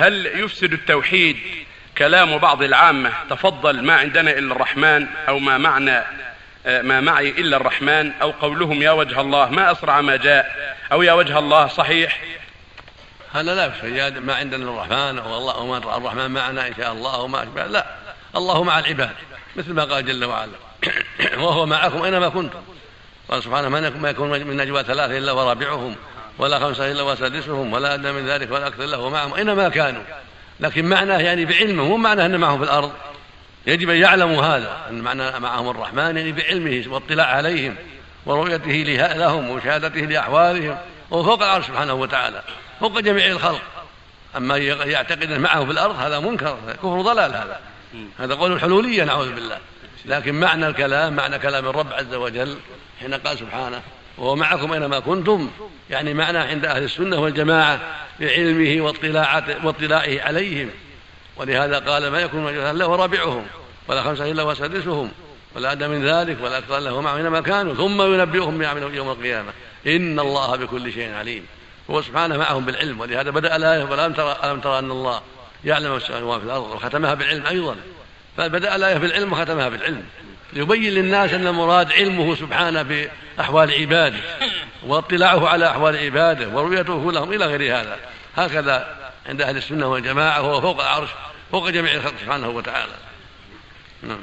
هل يفسد التوحيد كلام بعض العامة تفضل ما عندنا إلا الرحمن، أو ما معي إلا الرحمن، أو قولهم يا وجه الله ما أسرع ما جاء، أو يا وجه الله صحيح؟ هذا لا يفسد ما عندنا الرحمن أو الرحمن معنا إن شاء الله وما أشبه. لا، الله مع العباد مثل ما قال جل وعلا وهو معكم أينما كنتم. قال سبحانه: ما يكون من نجوى ثلاثة إلا ورابعهم، ولا خمسة إلا وسادسهم، ولا أدنى من ذلك ولا أكثر إلا هو معهم أينما كانوا. لكن معناه يعني بعلمه، مو معناه أن معهم في الأرض. يجب أن يعلموا هذا، أن معناه معهم الرحمن يعني بعلمه واطلاع عليهم ورؤيته لهم وشهادته لأحوالهم، وفوق العرش سبحانه وتعالى، فوق جميع الخلق. أما يعتقد أن معه في الأرض هذا منكر، كفر ضلال، هذا قول الحلولية نعوذ بالله. لكن معنى الكلام معنى كلام الرب عز وجل حين قال سبحانه: وهو معكم أينما كنتم، يعني معنى عند أهل السنة والجماعة بعلمه واطلاعه عليهم. ولهذا قال: ما يكون من نجوى إلا ورابعهم، ولا خمسة إلا وسادسهم، ولا أدنى من ذلك ولا أكثر إلا هو معهم أينما كانوا، ثم ينبئهم بما عملوا يوم القيامة إن الله بكل شيء عليم. هو سبحانه معهم بالعلم، ولهذا بدأ الآية: ألم ترى أن الله يعلم ما في الأرض، وختمها بالعلم أيضا. فبدأ الآية بالعلم وختمها بالعلم، ليبين للناس أن المراد علمه سبحانه بأحوال عباده، واطلاعه على أحوال عباده، ورؤيته لهم، إلى غير هذا. هكذا عند أهل السنة والجماعة هو فوق العرش، فوق جميع الخلق سبحانه وتعالى.